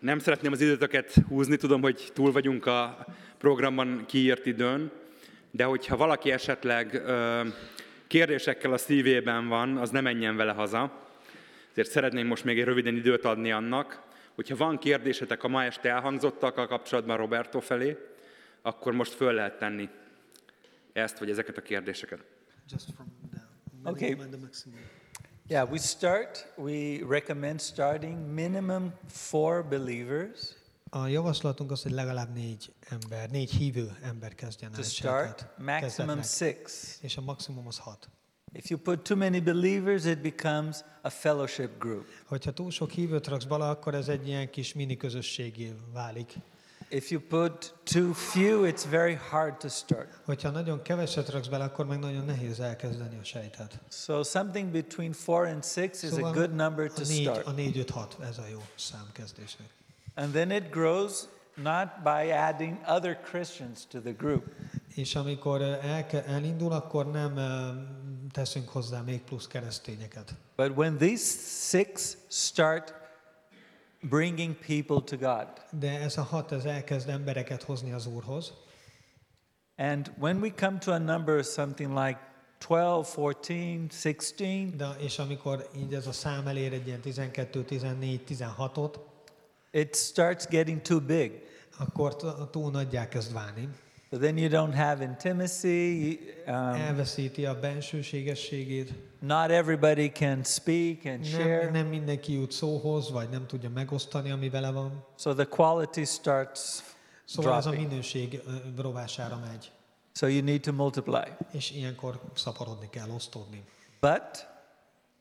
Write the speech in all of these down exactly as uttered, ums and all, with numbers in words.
Nem szeretném az időtöket húzni, tudom, hogy túl vagyunk a programban kiírt időn, de hogyha valaki esetleg kérdésekkel a szívében van, az ne menjen vele haza. Ezért szeretném most még egy röviden időt adni annak, hogyha van kérdésetek a ma este elhangzottakkal kapcsolatban Roberto felé, akkor most föl lehet tenni ezt vagy ezeket a kérdéseket. Just from the minimum and the maximum. Yeah, we start, we recommend starting minimum four believers. A javaslatunk az, hogy legalább négy ember, négy hívő ember kezdjen el. To start, maximum six. És a maximum az hat. If you put too many believers, it becomes a fellowship group. Hogyha túl sok hívőt raksz bele, akkor ez egy ilyen kis mini közösségé válik. If you put too few, it's very hard to start. Hogyha nagyon keveset raksz bele, akkor meg nagyon nehéz elkezdeni a sejtet. So something between four and six is a good number to start. A négy, öt, hat, ez a jó szám kezdésnek. And then it grows not by adding other Christians to the group. És amikor elindul, akkor nem teszünk hozzá még plusz keresztényeket. But when these six start bringing people to God. De ez a hat ez elkezd embereket hozni az Úrhoz. And when we come to a number something like twelve, fourteen, sixteen, de és amikor így ez a szám elér egy ilyen tizenkettő, tizennégy, tizenhatot, it starts getting too big. Akkor túl nagyjá kezd válni. So then you don't have intimacy. Um, Elveszíti a bensőségességét. Not everybody can speak and nem, share. Nem mindenki jut szóhoz, vagy nem tudja megosztani, ami vele van. So the quality starts szóval dropping. Szóval ez a minőség uh, rovására megy. So you need to multiply. És ilyenkor szaporodni kell, osztódni. But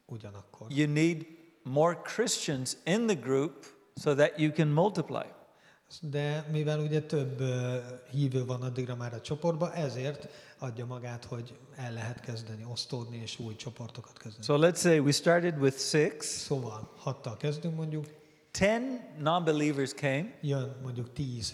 ugyanakkor you need more Christians in the group so that you can multiply. De mivel ugye több uh, hívő van addigra már a csoportban, ezért adja magát, hogy el lehet kezdeni osztódni és új csoportokat kezdeni. So let's say we started with six. Szóval hattal kezdünk mondjuk. Ten non-believers came. Jön mondjuk tíz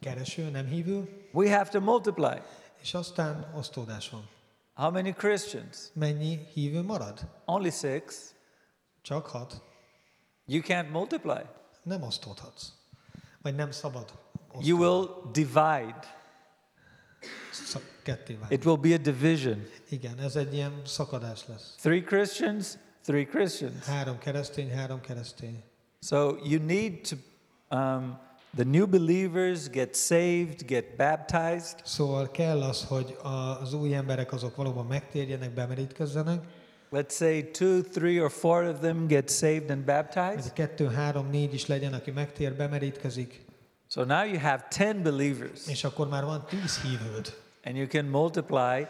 kereső, nem hívő. We have to multiply. És aztán osztódás van. How many Christians? Mennyi hívő marad? Only six. Csak hat. You can't multiply. Nem osztódhatsz. Vagy nem szabad osztani. You will divide. It will be a division. Igen, ez egy ilyen szakadás lesz. Three Christians, three Christians. Három keresztény, három keresztény. So you need to um, the new believers get saved, get baptized. Szóval kell az, hogy az új emberek azok valóban megtérjenek, bemerítkezzenek. Let's say two, three, or four of them get saved and baptized. Kettő, három, négy is legyen, aki megtér, bemerítkezik. So now you have ten believers. És akkor már van tíz hívőd. And you can multiply,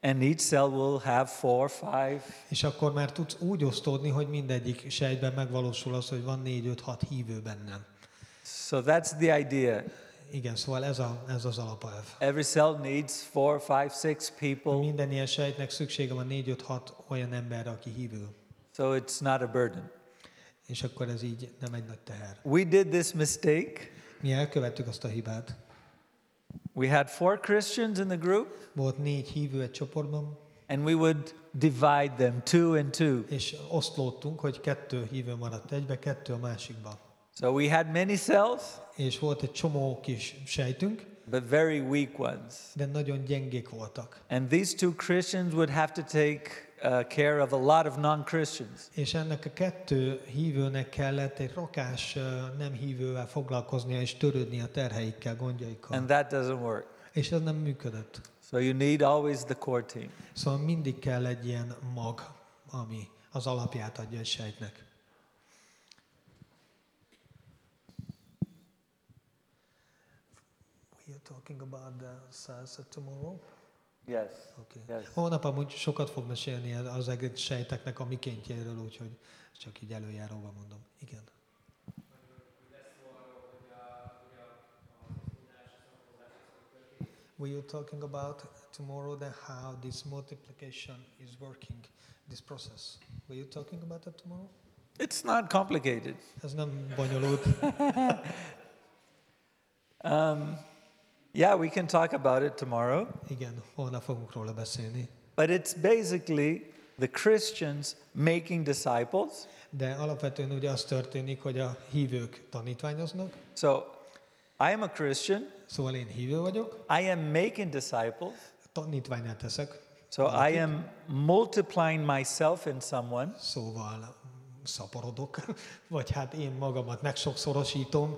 and each cell will have four, five. És akkor már tudsz úgy osztódni, hogy mindegyik sejtben megvalósul az, hogy van négy, öt, hat hívő bennem. So that's the idea. Igen, szóval ez, a, ez az alapelv. Every cell needs four, five, six people. Minden ilyen sejtnek szüksége van négy öt hat olyan emberre, aki hívő. So it's not a burden. És akkor ez így nem egy nagy teher. We did this mistake. Mi elkövettük azt a hibát. We had four Christians in the group. Volt négy hívő egy csoportban. And we would divide them two and two. És oszlottunk, hogy kettő hívő maradt egybe, kettő a másikba. So we had many cells. És volt egy csomó kis sejtünk, but very weak ones. De nagyon gyengék voltak. And these two Christians would have to take uh, care of a lot of non-Christians. És ennek a kettő hívőnek kellett egy rakás uh, nem hívővel foglalkoznia és törődni a terheikkel, gondjaikkal. And that doesn't work. És ez nem működött. So you need always the core team. Szóval mindig kell egy ilyen mag, ami az alapját adja a sejtnek. Talking about the salsa tomorrow? Yes. Okay. Yes. Holnap amúgy sokat fog mesélni az egész sejteknek a mikéntjéről, úgyhogy csak így előjáróban mondom. Igen. We are talking about tomorrow that how this multiplication is working, this process. Were you talking about that tomorrow? It's not complicated. Ez nem bonyolult. um, Yeah, we can talk about it tomorrow. Igen, holnap fogunk róla beszélni. But it's basically the Christians making disciples. De alapvetően ugye az történik, hogy a hívők tanítványoznak. So, I am a Christian. Szóval én hívő vagyok. I am making disciples. Tanítványát teszek. So I am multiplying myself in someone. Szóval szaporodok, vagy hát én magamat megsokszorosítom.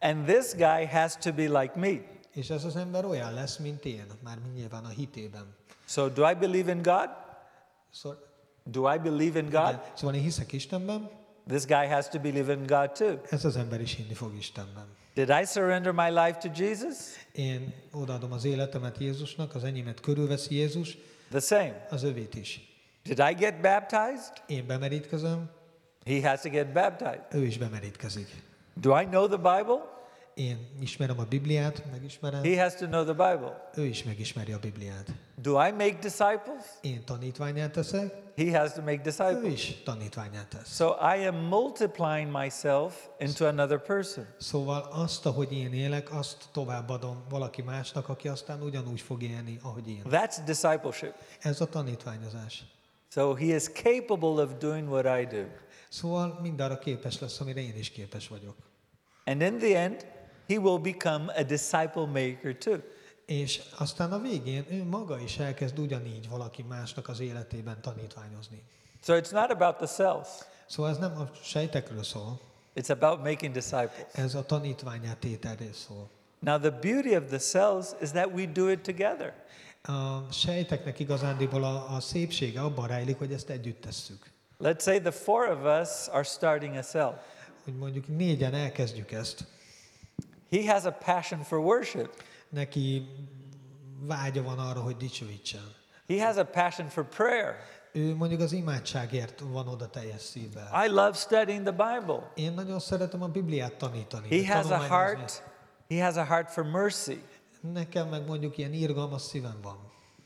And this guy has to be like me. És ez az ember olyan lesz, mint én, már nyilván a hitében. So do I believe in God? So, do I believe in God? De, szóval én hiszek Istenben. This guy has to believe in God too. Ez az ember is hinni fog Istenben. Did I surrender my life to Jesus? Én odaadom az életemet Jézusnak, az enyémet körülveszi Jézus. The same. Az övét is. Did I get baptized? Én bemerítkezem. He has to get baptized. Ő is bemerítkezik. Do I know the Bible? Én ismerem a Bibliát, megismerem. He has to know the Bible. Ő is megismeri a Bibliát. Do I make disciples? Én tanítványát teszek. He has to make disciples. Ő is tanítványát tesz. So I am multiplying myself into another person. Szóval azt, ahogy én élek, azt továbbadom valaki másnak, aki aztán ugyanúgy fog élni, ahogy én. That's discipleship. Ez a tanítványozás. So he is capable of doing what I do. Szóval mindarra képes lesz, amire én is képes vagyok. And in the end, he will become a disciple maker too. És aztán a végén ő maga is elkezd ugyanígy valaki másnak az életében tanítványozni. So it's not about the self. Szóval ez nem a sejtekről szól. It's about making disciples. Ez a tanítványá tételről szól. Now the beauty of the cells is that we do it together. A sejteknek igazándiból a, a szépsége abban rejlik, hogy ezt együtt tesszük. Let's say the four of us are starting a cell. Hogy mondjuk négyen elkezdjük ezt. He has a passion for worship. Neki vágya van arra, hogy dicsőítsen. He has a passion for prayer. Ő mondjuk az imádságért van oda teljes szívvel. I love studying the Bible. Én nagyon szeretem a Bibliát tanítani. He has a heart. He has a heart for mercy. Nekem meg mondjuk ilyen irgalmas szívem van.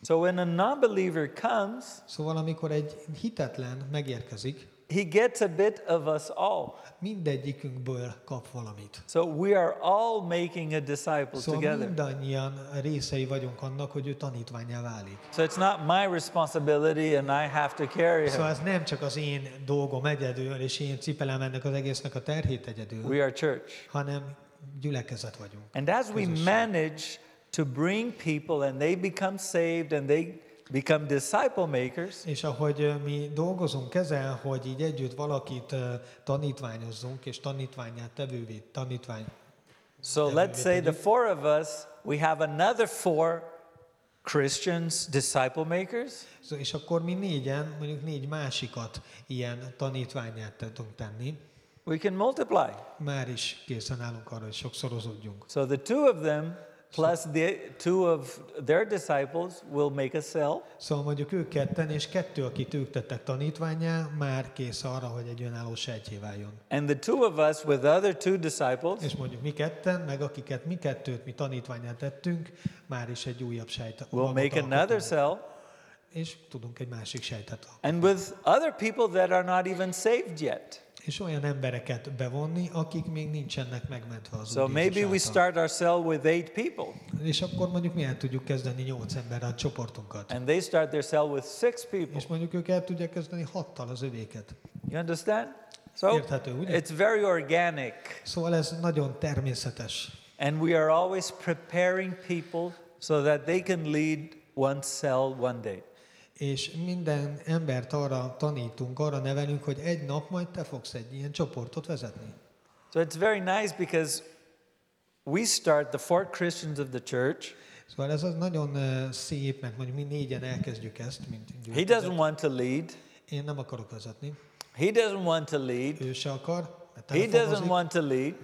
So when a non-believer comes, szóval amikor egy hitetlen megérkezik, he gets a bit of us all. Mindegyikünkből kap valamit. So we are all making a disciple so together. Szóval mindannyian részei vagyunk annak, hogy ő tanítvánnyá válik. So it's not my responsibility and I have to carry him. Szóval ez nem csak az én dolgom egyedül, és én cipelem ennek az egésznek a terhét egyedül. We are church. Hanem gyülekezet vagyunk. And as we manage to bring people and they become saved and they become disciple makers. És ahogy mi dolgozunk ezzel, hogy így együtt valakit tanítványozzunk és tanítvánnyá tevővé tanítvány. So let's say the four of us, we have another four Christians disciple makers. So és akkor mi négyen, mondjuk négy másikat ilyen tanítvánnyá tudunk tenni. We can multiply. Már is készen állunk arra, hogy sokszorozódjunk. So the two of them plus the two of their disciples will make a cell. Szóval mondjuk ők ketten, és kettő, akit ők tettek tanítvánnyá, már kész arra, hogy egy önálló sejtjé váljon. And the two of us with the other two disciples. És mondjuk mi ketten, meg akiket mi kettőt mi tanítvánnyá tettünk, már is egy újabb sejt. We'll make another cell. És tudunk egy másik sejtet alkotni. And with other people that are not even saved yet. És olyan embereket bevonni, akik még nincsenek megmentve az úr Jézus által. So maybe we start our cell with eight people. És akkor mondjuk mi el tudjuk kezdeni nyolc emberrel a csoportunkat. And they start their cell with six people. És mondjuk ők el tudják kezdeni hattal az övéket. You understand? So érthető, ugye? It's very organic. Szóval ez nagyon természetes. And we are always preparing people so that they can lead one cell one day. És minden embert arra tanítunk, arra nevelünk, hogy egy nap majd te fogsz egy ilyen csoportot vezetni. So it's very nice because we start the four Christians of the church. Szóval ez az nagyon szép, mert mondjuk mi négyen elkezdjük ezt, mint gyülekezet. He doesn't want to lead. Én nem akarok vezetni. He doesn't want to lead. Ő se akar. He doesn't want to lead.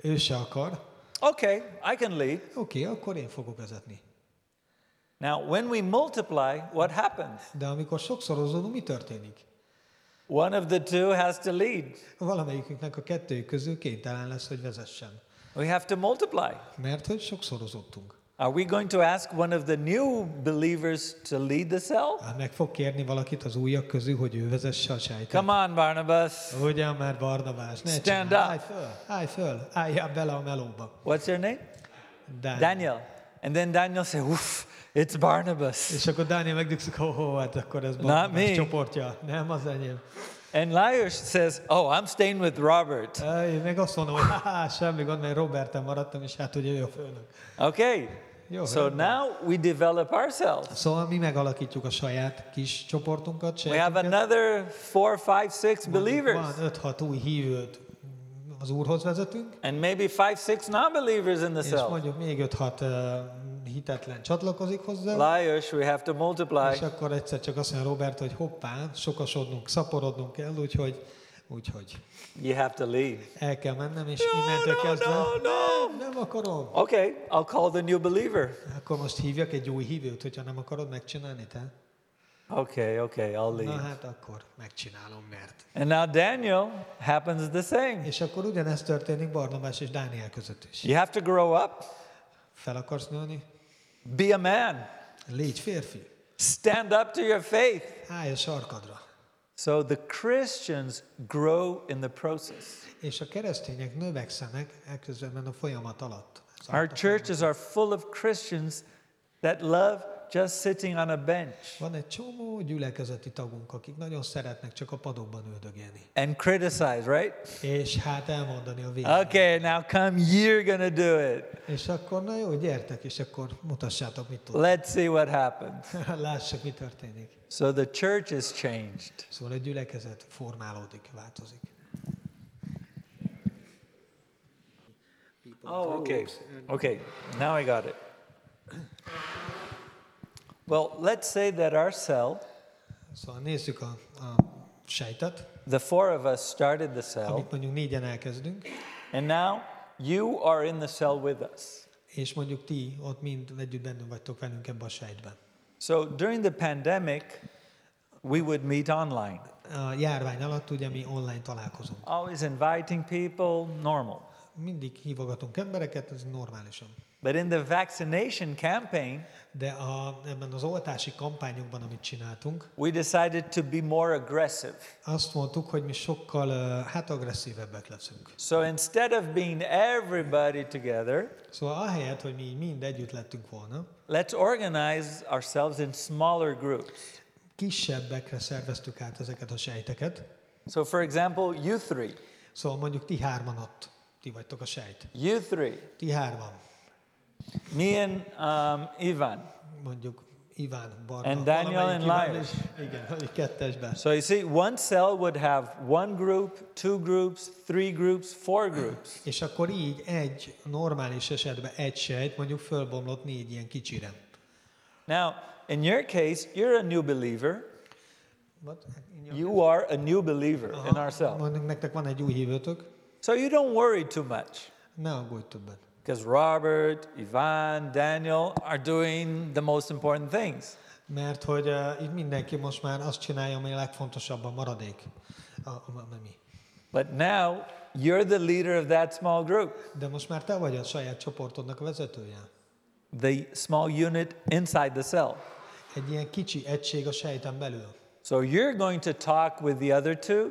Ő se akar. Okay, I can lead. Oké, okay, akkor én fogok vezetni. Now, when we multiply, what happens? De amikor sokszorozódunk, mi történik? One of the two has to lead. Valamelyikünknek a kettőjük közül kénytelen lesz, hogy vezessen. We have to multiply. Mert hogy sokszorozottunk. Are we going to ask one of the new believers to lead the cell? Meg fog kérni valakit az újak közül, hogy ő vezesse a sejtet. Come on, Barnabas. Ugyan már, Barnabás. Ne stand csinál. Up. Állj föl, állj föl, álljál bele a melóba. What's your name? Daniel. Daniel. And then Daniel said, uff. It's Barnabas. És akkor Daniel megdögszik, ho, ho, hát akkor ez Barnabas csoportja. Nem az enyém. And Lajos says, "Oh, I'm staying with Robert." Én meg azt mondom, hogy ha, semmi gond, mert Roberten maradtam, és hát ugye ő a főnök. Okay. Jó, so rendben. Now we develop ourselves. Szóval mi megalakítjuk a saját kis csoportunkat. We have another four, five, six believers. Van öt, hat új hívőt az Úrhoz vezetünk. And maybe five, six non-believers in the cell. És mondjuk még öt, hat hitetlen csatlakozik hozzá. Lajos, we have to multiply. És akkor egyszer csak azt mondja Roberto, hogy hoppá, sokasodnunk, szaporodnunk kell, úgyhogy úgyhogy. You have to leave. El kell mennem, és no, innentől no, kezdve. No, no. Nem akarom. Okay, I'll call the new believer. Akkor most hívjak egy új hívőt, hogyha nem akarod megcsinálni, te? Okay, okay, I'll leave. Na hát akkor megcsinálom, mert. And now Daniel happens the same. És akkor ugyanezt történik Barnabás és Dániel között is. You have to grow up. Fel akarsz nőni? Be a man. Légy férfi. Stand up to your faith. Állj a sarkadra. So the Christians grow in the process. És a keresztények növekszenek elközben a folyamat alatt. Our churches are full of Christians that love just sitting on a bench. Van egy csomó gyülekezeti tagunk, akik nagyon szeretnek csak a padokban üldögélni. And criticize, right? És hát elmondani a végén. Okay, now come, you're gonna do it. És akkor na jó, gyertek, és akkor mutassátok, mit tudtok. Let's see what happens. Lássuk, mi történik. So the church is changed. Szóval a gyülekezet formálódik, változik. Oh, okay. Okay, now I got it. Well, let's say that our cell, szóval nézzük a, a sejtet, the four of us started the cell, amit mondjuk négyen elkezdünk, and now you are in the cell with us. És mondjuk ti ott mind együtt bennünk vagytok velünk ebben a sejtben. So during the pandemic, we would meet online. A járvány alatt ugye mi online találkozunk. Always inviting people, normal. Mindig hívogatunk embereket, ez normálisan. But in the vaccination campaign, de a, ebben az oltási kampányunkban, amit csináltunk, we decided to be more aggressive. Azt mondtuk, hogy mi sokkal hát agresszívebbek leszünk. So instead of being everybody together, szóval ahelyett, hogy mi mind együtt lettünk volna, let's organize ourselves in smaller groups. Kisebbekre szerveztük át ezeket a sejteket. So for example, you three. Szóval mondjuk ti hárman ott, ti vagytok a sejt. You three. Ti hárman. Me and um, Ivan. Mondjuk Ivan, Barnabas. And Daniel and Lyra. Igen, kettesben. So you see, one cell would have one group, two groups, three groups, four groups. És akkor így egy normális esetben egy sejt, mondjuk fölbomlott négy ilyen kicsire. Now, in your case, you're a new believer. What? You are a new believer in our cell. Mondjuk nektek van egy új hívőtök. So you don't worry too much. Ne aggódj többet. Because Robert, Ivan, Daniel are doing the most important things. Mert hogy uh, itt mindenki most már azt csinálja, ami a legfontosabb, a maradék. A, a, a, mi. But now you're the leader of that small group. De most már te vagy a saját csoportodnak a vezetője. The small unit inside the cell. Egy ilyen kicsi egység a sejten belül. So you're going to talk with the other two.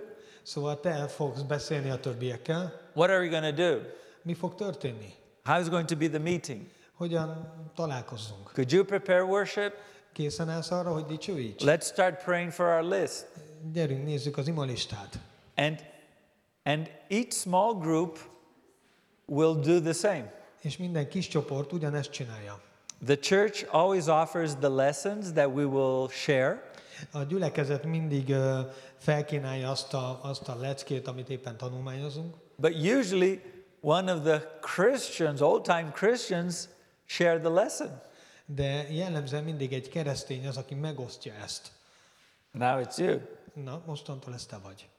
Szóval te fogsz beszélni a többiekkel. What are you going to do? Mi fog történni? How is going to be the meeting? Hogyan találkozzunk? Could you prepare worship? Készen állsz arra, hogy dicsőíts? Let's start praying for our list. Gyerünk, nézzük az imalistát. And and each small group will do the same. És minden kis csoport ugyanezt csinálja. The church always offers the lessons that we will share. A gyülekezet mindig uh, felkínálja azt a azt a leckét, amit éppen tanulmányozunk. But usually one of the Christians, old-time Christians, share the lesson. De jellemzően mindig egy keresztény az, aki megosztja ezt. Now it's you. Na, mostantól ez te vagy.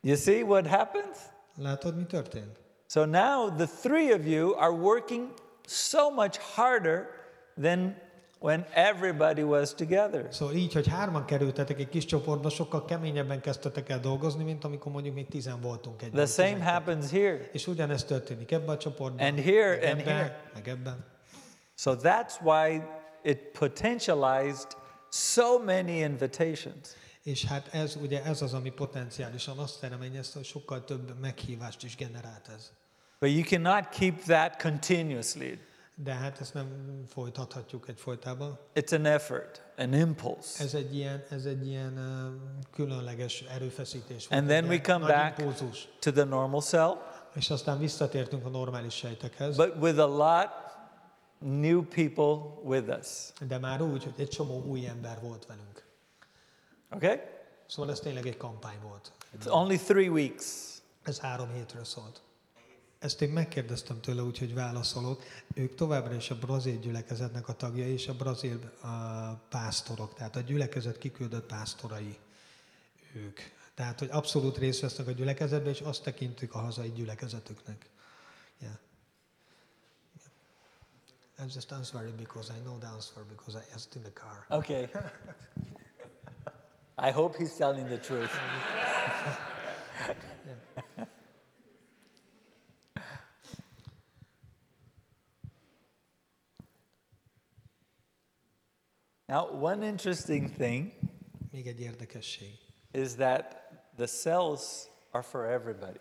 You see what happens? Látod, mi történt? So now the three of you are working so much harder than when everybody was together. So így, hogy hárman kerültetek egy kis csoportba, sokkal keményebben kezdtetek el dolgozni, mint amikor mondjuk még tizen voltunk együtt. The same happens here. És ugyanezt történik ebben a csoportban. And here and ebben, here. Meg ebben. So that's why it potentialized so many invitations. És hát ez ugye ez az, ami potenciálisan azt teremtette, hogy sokkal több meghívást is generált ez. But you cannot keep that continuously. De hát ezt nem folytathatjuk egyfolytában. It's an effort, an impulse. Ez egy ilyen, ez egy ilyen uh, különleges erőfeszítés. And then we come back impulzus. to the normal cell. És aztán visszatértünk a normális sejtekhez. But with a lot new people with us. De már úgy, hogy egy csomó új ember volt velünk. Okay? Szóval ez tényleg egy kampány volt. It's only three weeks. Ez három hétről szólt. Ezt én megkérdeztem tőle, úgyhogy válaszolok. Ők továbbra is a brazil gyülekezetnek a tagjai, és a brazil a pásztorok, tehát a gyülekezet kiküldött pásztorai ők. Tehát, hogy abszolút részt vesznek a gyülekezetben, és azt tekintjük a hazai gyülekezetüknek. Yeah. I'm just answering because I know the answer because I asked in the car. Okay. I hope he's telling the truth. Yeah. Now, one interesting thing még egy érdekesség. Is that the cells are for everybody.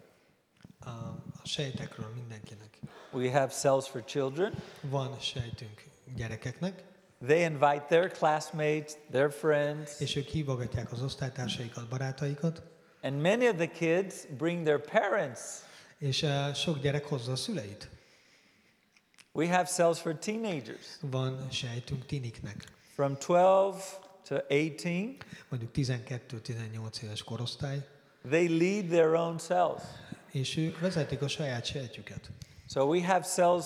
A, a sejtekről mindenkinek. We have cells for children. Van sejtünk gyerekeknek. They invite their classmates, their friends. És ők hívogatják az osztálytársaikat, barátaikat. And many of the kids bring their parents. És uh, sok gyerek hozza a szüleit. We have cells for teenagers. Van sejtünk tiniknek. From twelve to eighteen, mondjuk tizenkettő-tizennyolc éves korosztály. They lead their own cells. És ők vezetik a saját sejtjüket. So we have cells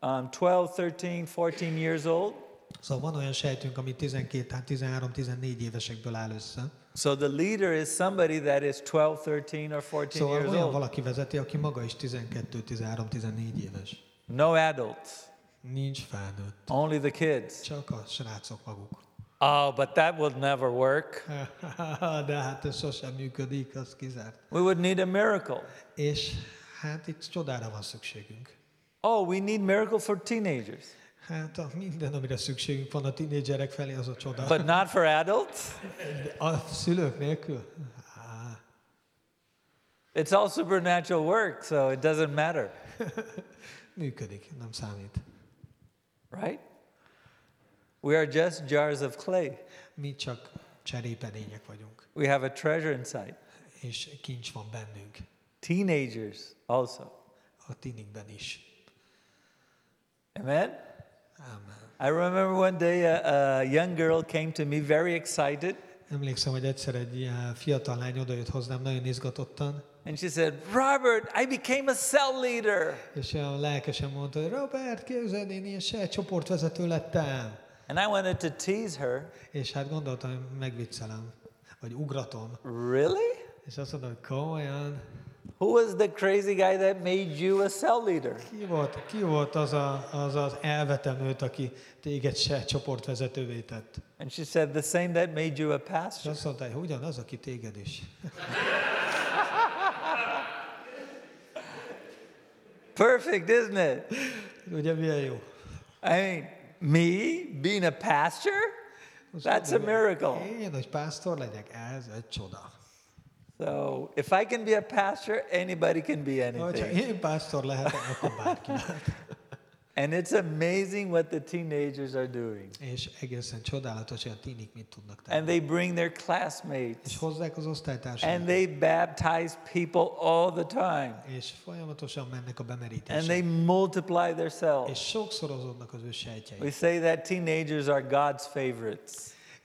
um twelve, thirteen, fourteen years old. Szóval van olyan sejtünk, ami tizenkét, tizenhárom, tizennégy évesekből áll össze. So the leader is somebody that is twelve, thirteen or fourteen szóval years old. Szóval valaki vezeti, aki maga is tizenkettő, tizenhárom, tizennégy éves. No adults. Nincs felnőtt. Only the kids. Csak a srácok maguk. Oh, but that would never work. De hát ez sosem működik, az kizárt. We would need a miracle. És hát itt csodára van szükségünk. Oh, we need miracle for teenagers. Hát minden, amire szükségünk van a tínédzserek felé, az a csoda. But not for adults? A szülők nélkül? It's all supernatural work, so it doesn't matter. Működik, nem számít. Right? We are just jars of clay. Mi csak cserépedények vagyunk. We have a treasure inside. És kincs van bennünk. Teenagers also. A tinikben is. Amen? Amen. I remember one day a, a young girl came to me very excited. Emlékszem, hogy egyszer egy fiatal lány odajött hozzám nagyon izgatottan. And she said, Robert, I became a cell leader. És olyan lelkesen mondta, Robert, képzeld, én ilyen sejtcsoportvezető lettem. And I wanted to tease her. És hát gondoltam, hogy megviccelem, vagy ugratom. Really? És azt mondom, hogy komolyan. Who was the crazy guy that made you a cell leader? Ki volt, ki volt az a, az, az elvetemőt, aki téged sejtcsoportvezetővé tett? And she said, the same that made you a pastor. És azt mondta, hogy ugyanaz, aki téged is. Perfect, isn't it? Ugye milyen jó. I mean, me being a pastor? That's a miracle. Én, hogy pásztor legyek, ez egy csoda. So, if I can be a pastor, anybody can be anything. Ha én pásztor lehetek, akkor bárki lehet. And it's amazing what the teenagers are doing. És egészen csodálatos, hogy a tinik mit tudnak tenni. And they bring their classmates. És hozzák az osztálytársaikat. And they baptize people all the time. És folyamatosan mennek a bemerítésre. And they multiply themselves. És sokszorozódnak az ő sejtjeik. We say that teenagers are God's favorites.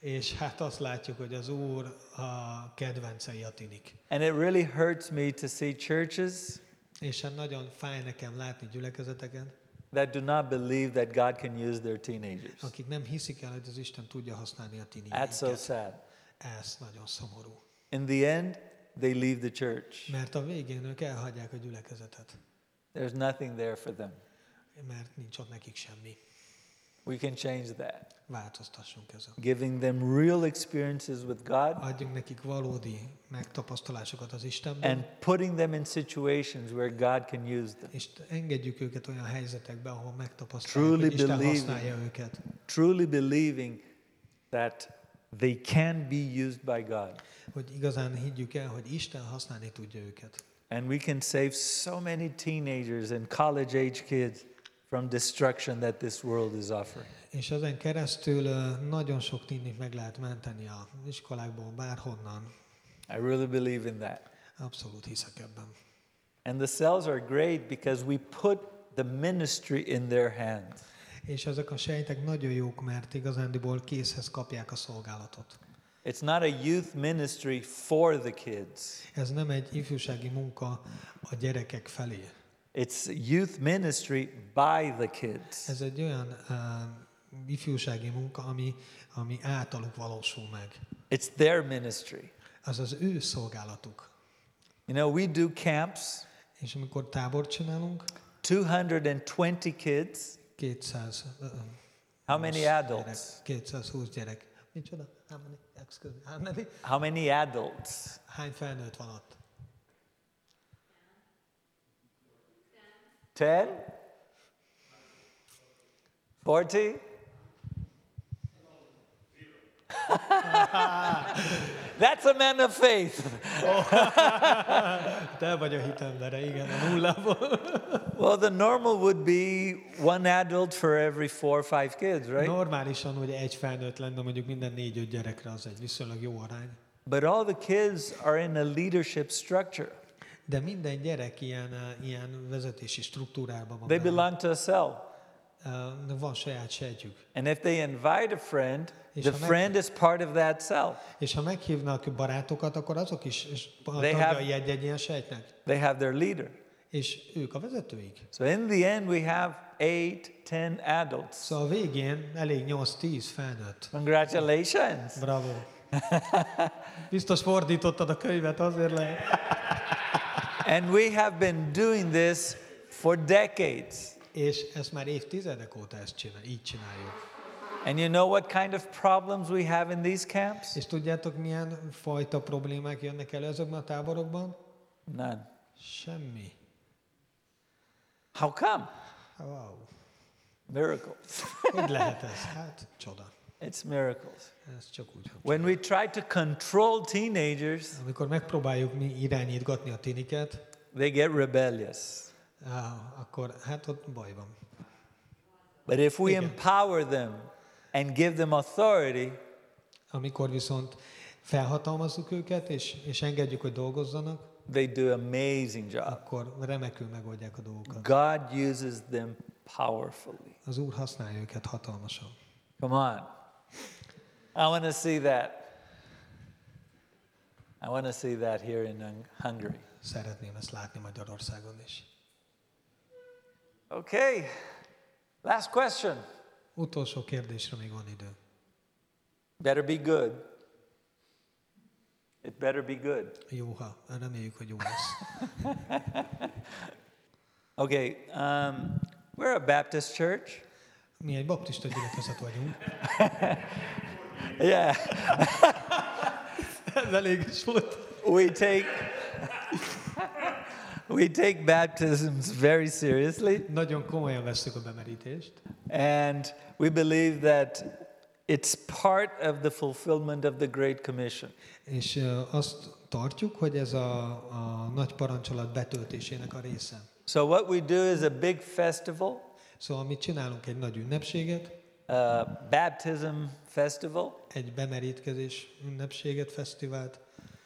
És hát azt látjuk, hogy az Úr a kedvencei a tinik. And it really hurts me to see churches. És hát nagyon fáj nekem látni gyülekezeteken. That do not believe that God can use their teenagers. Akik nem hiszik el, hogy az Isten tudja használni a tinédzsereket. That's so sad. Ez nagyon szomorú. In the end, they leave the church. Mert a végén ők elhagyják a gyülekezetet. There's nothing there for them. Mert nincs ott nekik semmi. We can change that. Változtassunk ezen. Giving them real experiences with God. Adjunk nekik valódi megtapasztalásokat az Istenben. And putting them in situations where God can use them. És engedjük őket olyan helyzetekbe, ahol megtapasztalják, hogy Isten használja őket. Truly believing that they can be used by God. Hogy igazán higgyük el, hogy Isten használni tudja őket. And we can save so many teenagers and college age kids. from destruction that this world is offering. És ezen keresztül nagyon sok mindent meg lehet menteni a iskolákból, bárhonnan. I really believe in that. Abszolút hiszek ebben. And the cells are great because we put the ministry in their hands. És ezek a sejtek nagyon jók, mert igazándiból készhez kapják a szolgálatot. It's not a youth ministry for the kids. Ez nem egy ifjúsági munka a gyerekek felé. It's youth ministry by the kids. Ez egy olyan uh, ifjúsági munka, ami ami általuk valósul meg. It's their ministry. Az az ő szolgálatuk. You know, we do camps. És amikor tábort csinálunk, two hundred twenty kids. kétszáz. Uh, How many adults? Gyerek, kétszázhúsz gyerek. Micsoda? How many? Excuse me. How many? How many adults? Hány felnőtt van ott? Ten? Forty? That's a man of faith. Te vagy a hitembere, igen, a nullából. Well, the normal would be one adult for every four or five kids, right? Normálisan, hogy egy felnőtt lenne mondjuk minden négy-öt gyerekre, az egy viszonylag jó arány. But all the kids are in a leadership structure. De minden gyerek ilyen, ilyen vezetési struktúrában van. They belong to a cell. Uh, van saját sejtjük. And if they invite a friend, és the friend meghív... is part of that cell. És ha meghívnak barátokat, akkor azok is tagjai egy-egy ilyen sejtnek. They have their leader. És ők a vezetőik. So in the end we have eight ten adults. So a végén elég nyolc tíz felnőtt. Congratulations. Bravo. Biztos fordítottad a könyvet, azért lehet. And we have been doing this for decades. És ezt már évtizedek óta ezt csinál, így csináljuk. And you know what kind of problems we have in these camps? És tudjátok, milyen fajta problémák jönnek elő ezekben a táborokban? None. Semmi. How come? Wow. Miracles. Hogy lehet ez? Hát, csoda. It's miracles. Ez csak úgy. When we try to control teenagers, amikor megpróbáljuk mi irányítgatni a tiniket, they get rebellious. Ah, akkor hát ott baj van. But if we Igen. empower them and give them authority, amikor viszont felhatalmazzuk őket és és engedjük, hogy dolgozzanak, they do amazing job. Akkor remekül megoldják a dolgokat. God uses them powerfully. Az Úr használja őket hatalmasan. Come on. I want to see that. I want to see that here in Hungary. Szeretném ezt látni Magyarországon is. Okay. Last question. Utolsó kérdésre még van idő. Better be good. It better be good. Jóha, reméljük, hogy jó lesz. Okay. Um, we're a Baptist church. Mi egy baptista gyülekezet vagyunk. Yeah. Ez elég is volt. We take we take baptisms very seriously. Nagyon komolyan veszük a bemerítést. And we believe that it's part of the fulfillment of the Great Commission. És uh, azt tartjuk, hogy ez a, a nagy parancsolat betöltésének a része. So what we do is a big festival. Szóval mi csinálunk egy nagy ünnepséget. Uh, baptism festival. Egy bemerítkezés ünnepséget, fesztivált.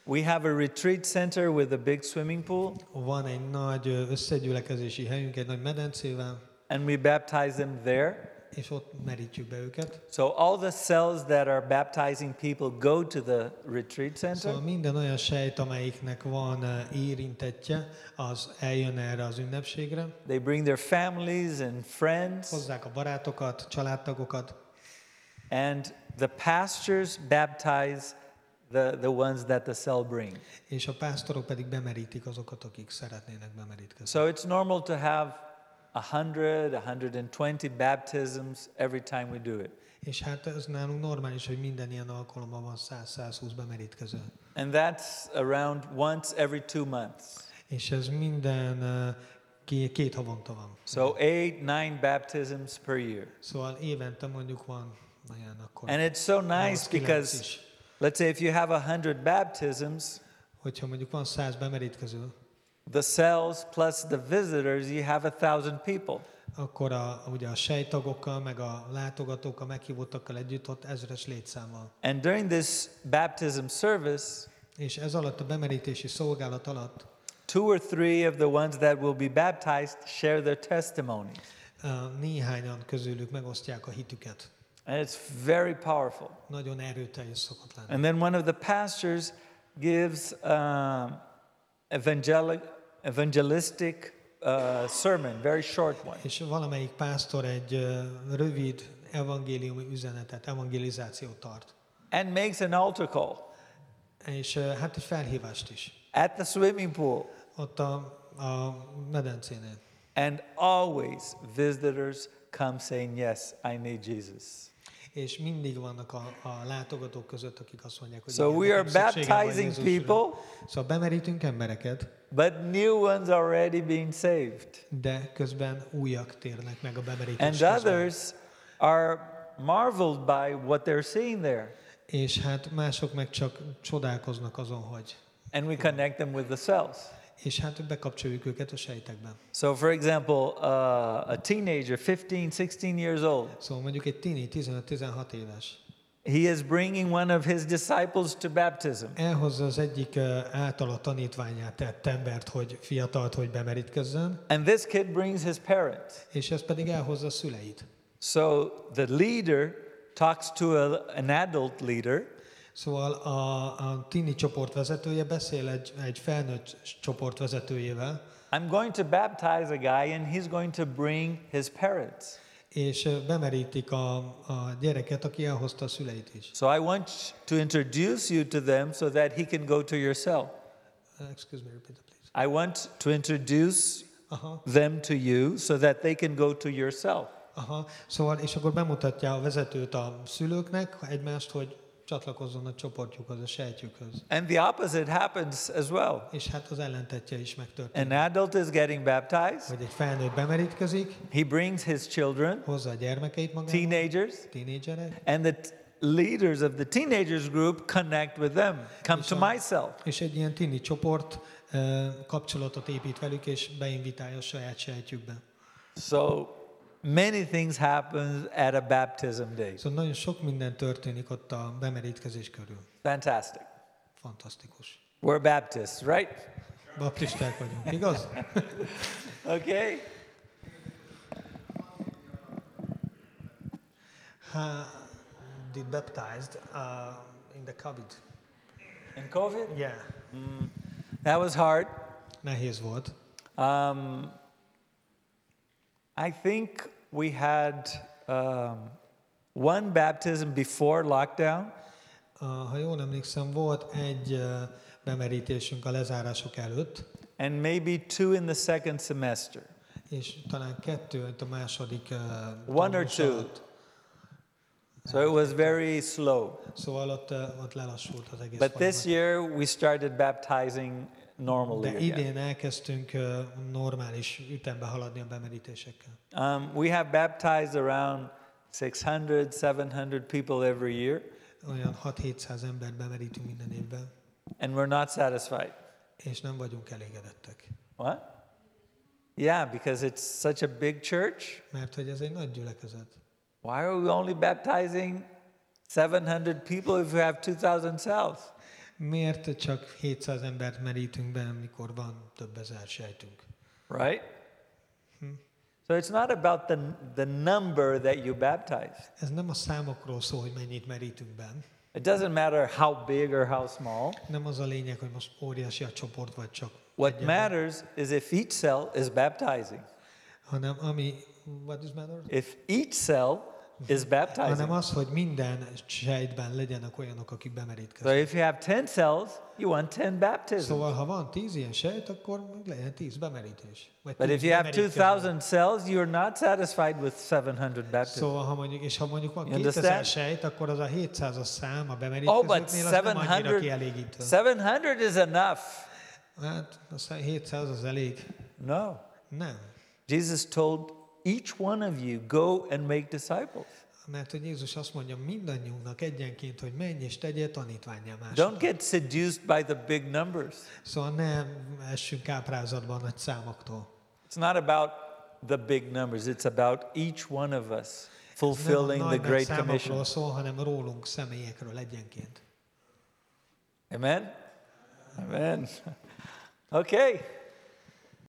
We have a retreat center with a big swimming pool. Van egy nagy összegyülekezési helyünk, egy nagy medencével. And we baptize them there. És ott merítjük be őket. So all the cells that are baptizing people go to the retreat center. Szóval minden olyan sejt, amelyiknek van érintettje, az eljön erre az ünnepségre. They bring their families and friends. Hozzák a barátokat, családtagokat. And the pastors baptize the the ones that the cell bring. És a pásztorok pedig bemerítik azokat, akik szeretnének bemerítkezni. So it's normal to have one hundred, one hundred twenty baptisms every time we do it. És hát ez nálunk normális, hogy minden ilyen alkalommal van száz-százhúsz bemerítkező. And that's around once every two months. És ez minden uh, két havonta van. So eight nine baptisms per year. Szóval évente mondjuk van olyan akkor. And it's so nice because is. Let's say if you have one hundred baptisms, hogyha mondjuk van száz bemerítkező, the cells plus the visitors, you have a thousand people. akkor a, ugye a sejtagokkal, meg a látogatókkal, meghívottakkal együtt ott ezres létszámmal. And during this baptism service, és ez alatt a bemerítési szolgálat alatt, two or three of the ones that will be baptized share their testimonies. Néhányan közülük megosztják a hitüket. And it's very powerful. Nagyon erőteljes szokott lenni. And then one of the pastors gives um, evangelic, evangelistic uh, sermon, very short one. És valamelyik pásztor egy uh, rövid evangéliumi üzenetet, evangelizációt tart. And makes an altar call. És uh, hát egy felhívást is. At the swimming pool. Ott a, a medencénél. And always visitors come saying, yes, I need Jesus. És mindig vannak a, a látogatók között, akik azt mondják, hogy so we are baptizing people. Szóval bemerítünk embereket. But new ones already being saved. De közben újak térnek meg a bemerítés. And others are marveled by what they're seeing there. És hát mások meg csak csodálkoznak azon, hogy. And we connect them with the cells. És hát bekapcsoljuk őket a sejtekben. So for example, uh, a teenager, fifteen, sixteen years old. So mondjuk egy tini, tizenöt-tizenhat éves. He is bringing one of his disciples to baptism. Elhozza az egyik uh, általa tanítványát tett embert, hogy fiatalt, hogy bemerítkezzen. And this kid brings his parents. És ez pedig elhozza a szüleit. So the leader talks to a, an adult leader. Szóval a, a tini csoport vezetője beszél egy, egy felnőtt csoport vezetőjével. I'm going to baptize a guy and he's going to bring his parents. És bemerítik a, a gyereket, aki elhozta a szüleit is. So I want to introduce you to them so that he can go to your cell. Uh, excuse me, repeat please. I want to introduce uh-huh. them to you so that they can go to your cell. Aha. Szóval és akkor bemutatja a vezetőt a szülőknek egymást, hogy csatlakozzon a csoportjukhoz, a sejtjükhöz. And the opposite happens as well. És hát az ellentetje is megtörténik. An adult is getting baptized. Hogy egy felnőtt bemerítkezik. He brings his children. Hozza a gyermekeit magával. Teenagers. Teenagerek. And the t- leaders of the teenagers group connect with them. Come to my cell. És egy ilyen tini csoport uh, kapcsolatot épít velük és beinvitálja a saját sejtjükbe. So many things happen at a baptism day. So nagyon sok minden történik ott a bemerítkezés körül. Fantastic. Fantasztikus. We're Baptists, right? Baptisták vagyunk, igaz? Okay. Ha did baptized uh, in the COVID. In COVID? Yeah. Mm. That was hard. Nehéz volt. Um I think we had um, one baptism before lockdown. Uh, ha jól emlékszem, volt egy uh, bemerítésünk a lezárások előtt. And maybe two in the second semester. És talán kettő a második uh, one or two. Alatt. So it was very slow. Szóval ott, ott lelassult az egész. But folyamat. This year we started baptizing normally. De idén elkezdtünk uh, normális ütembe haladni a bemerítésekkel. Um, we have baptized around six hundred, seven hundred people every year. Olyan hat-hétszáz embert bemerítünk minden évben. And we're not satisfied. És nem vagyunk elégedettek. What? Yeah, because it's such a big church. Mert hogy ez egy nagy gyülekezet. Why are we only baptizing seven hundred people if we have two thousand cells? Miért csak hétszáz embert merítünk be, amikor van több ezer sejtünk? Right? Hm? So it's not about the the number that you baptize. Ez nem a számokról szól, hogy mennyit merítünk be. It doesn't matter how big or how small. Nem az a lényeg, hogy most óriási a csoport vagy csak. What egyetlen. Matters is if each cell is baptizing. Hanem ami what does matter? If each cell is baptizing. Hanem az, hogy minden sejtben legyenek olyanok, akik bemerítkeznek. So if you have ten cells, you want ten baptisms. Szóval ha van tíz ilyen sejt, akkor legyen tíz bemerítés. Vagy But tíz if you have two thousand cells, you're not satisfied with seven hundred baptisms. Szóval ha mondjuk, és ha mondjuk van kétezer sejt, akkor az a hétszázas szám a bemerítkezőknél az nem annyira kielégítő. seven hundred is enough. Hát, az hétszáz az elég. No. Nem. Jesus told each one of you go and make disciples. Mert hogy Jézus azt mondja mindannyiunknak egyenként, hogy menj és tegyél tanítvánnyá másokat. Don't get seduced by the big numbers. Szóval nem essünk áprázatban nagy számoktól. It's not about the big numbers. It's about each one of us fulfilling the Great Commission. Szól, hanem rólunk, személyekről egyenként. Amen? Amen. Okay.